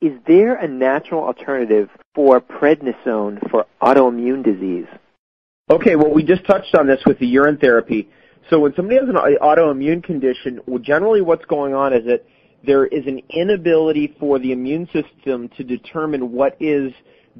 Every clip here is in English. Is there a natural alternative for prednisone for autoimmune disease? Okay, well, we just touched on this with the urine therapy. So when somebody has an autoimmune condition, well, generally what's going on is that there is an inability for the immune system to determine what is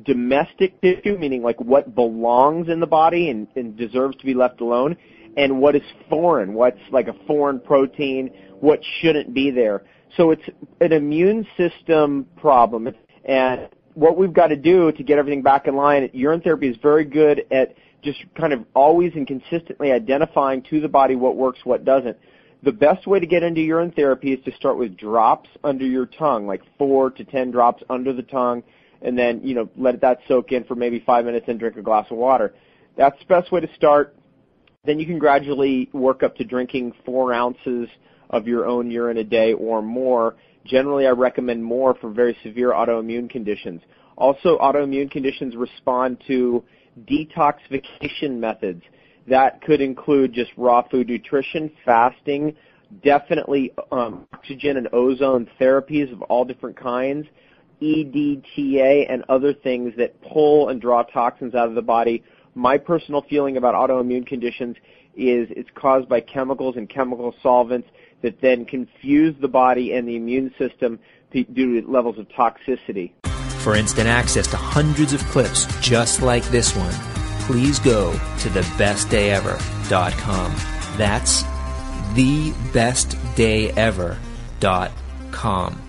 domestic tissue, meaning like what belongs in the body and deserves to be left alone, and what is foreign, what's like a foreign protein, what shouldn't be there. So it's an immune system problem. And what we've got to do to get everything back in line, urine therapy is very good at just kind of always and consistently identifying to the body what works, what doesn't. The best way to get into urine therapy is to start with drops under your tongue, like 4 to 10 drops under the tongue, and then, you know, let that soak in for maybe 5 minutes and drink a glass of water. That's the best way to start. Then you can gradually work up to drinking 4 ounces of your own urine a day or more. Generally, I recommend more for very severe autoimmune conditions. Also, autoimmune conditions respond to detoxification methods. That could include just raw food nutrition, fasting, definitely oxygen and ozone therapies of all different kinds, EDTA and other things that pull and draw toxins out of the body. My personal feeling about autoimmune conditions is it's caused by chemicals and chemical solvents that then confuse the body and the immune system due to levels of toxicity. For instant access to hundreds of clips just like this one, please go to TheBestDayEver.com. That's TheBestDayEver.com.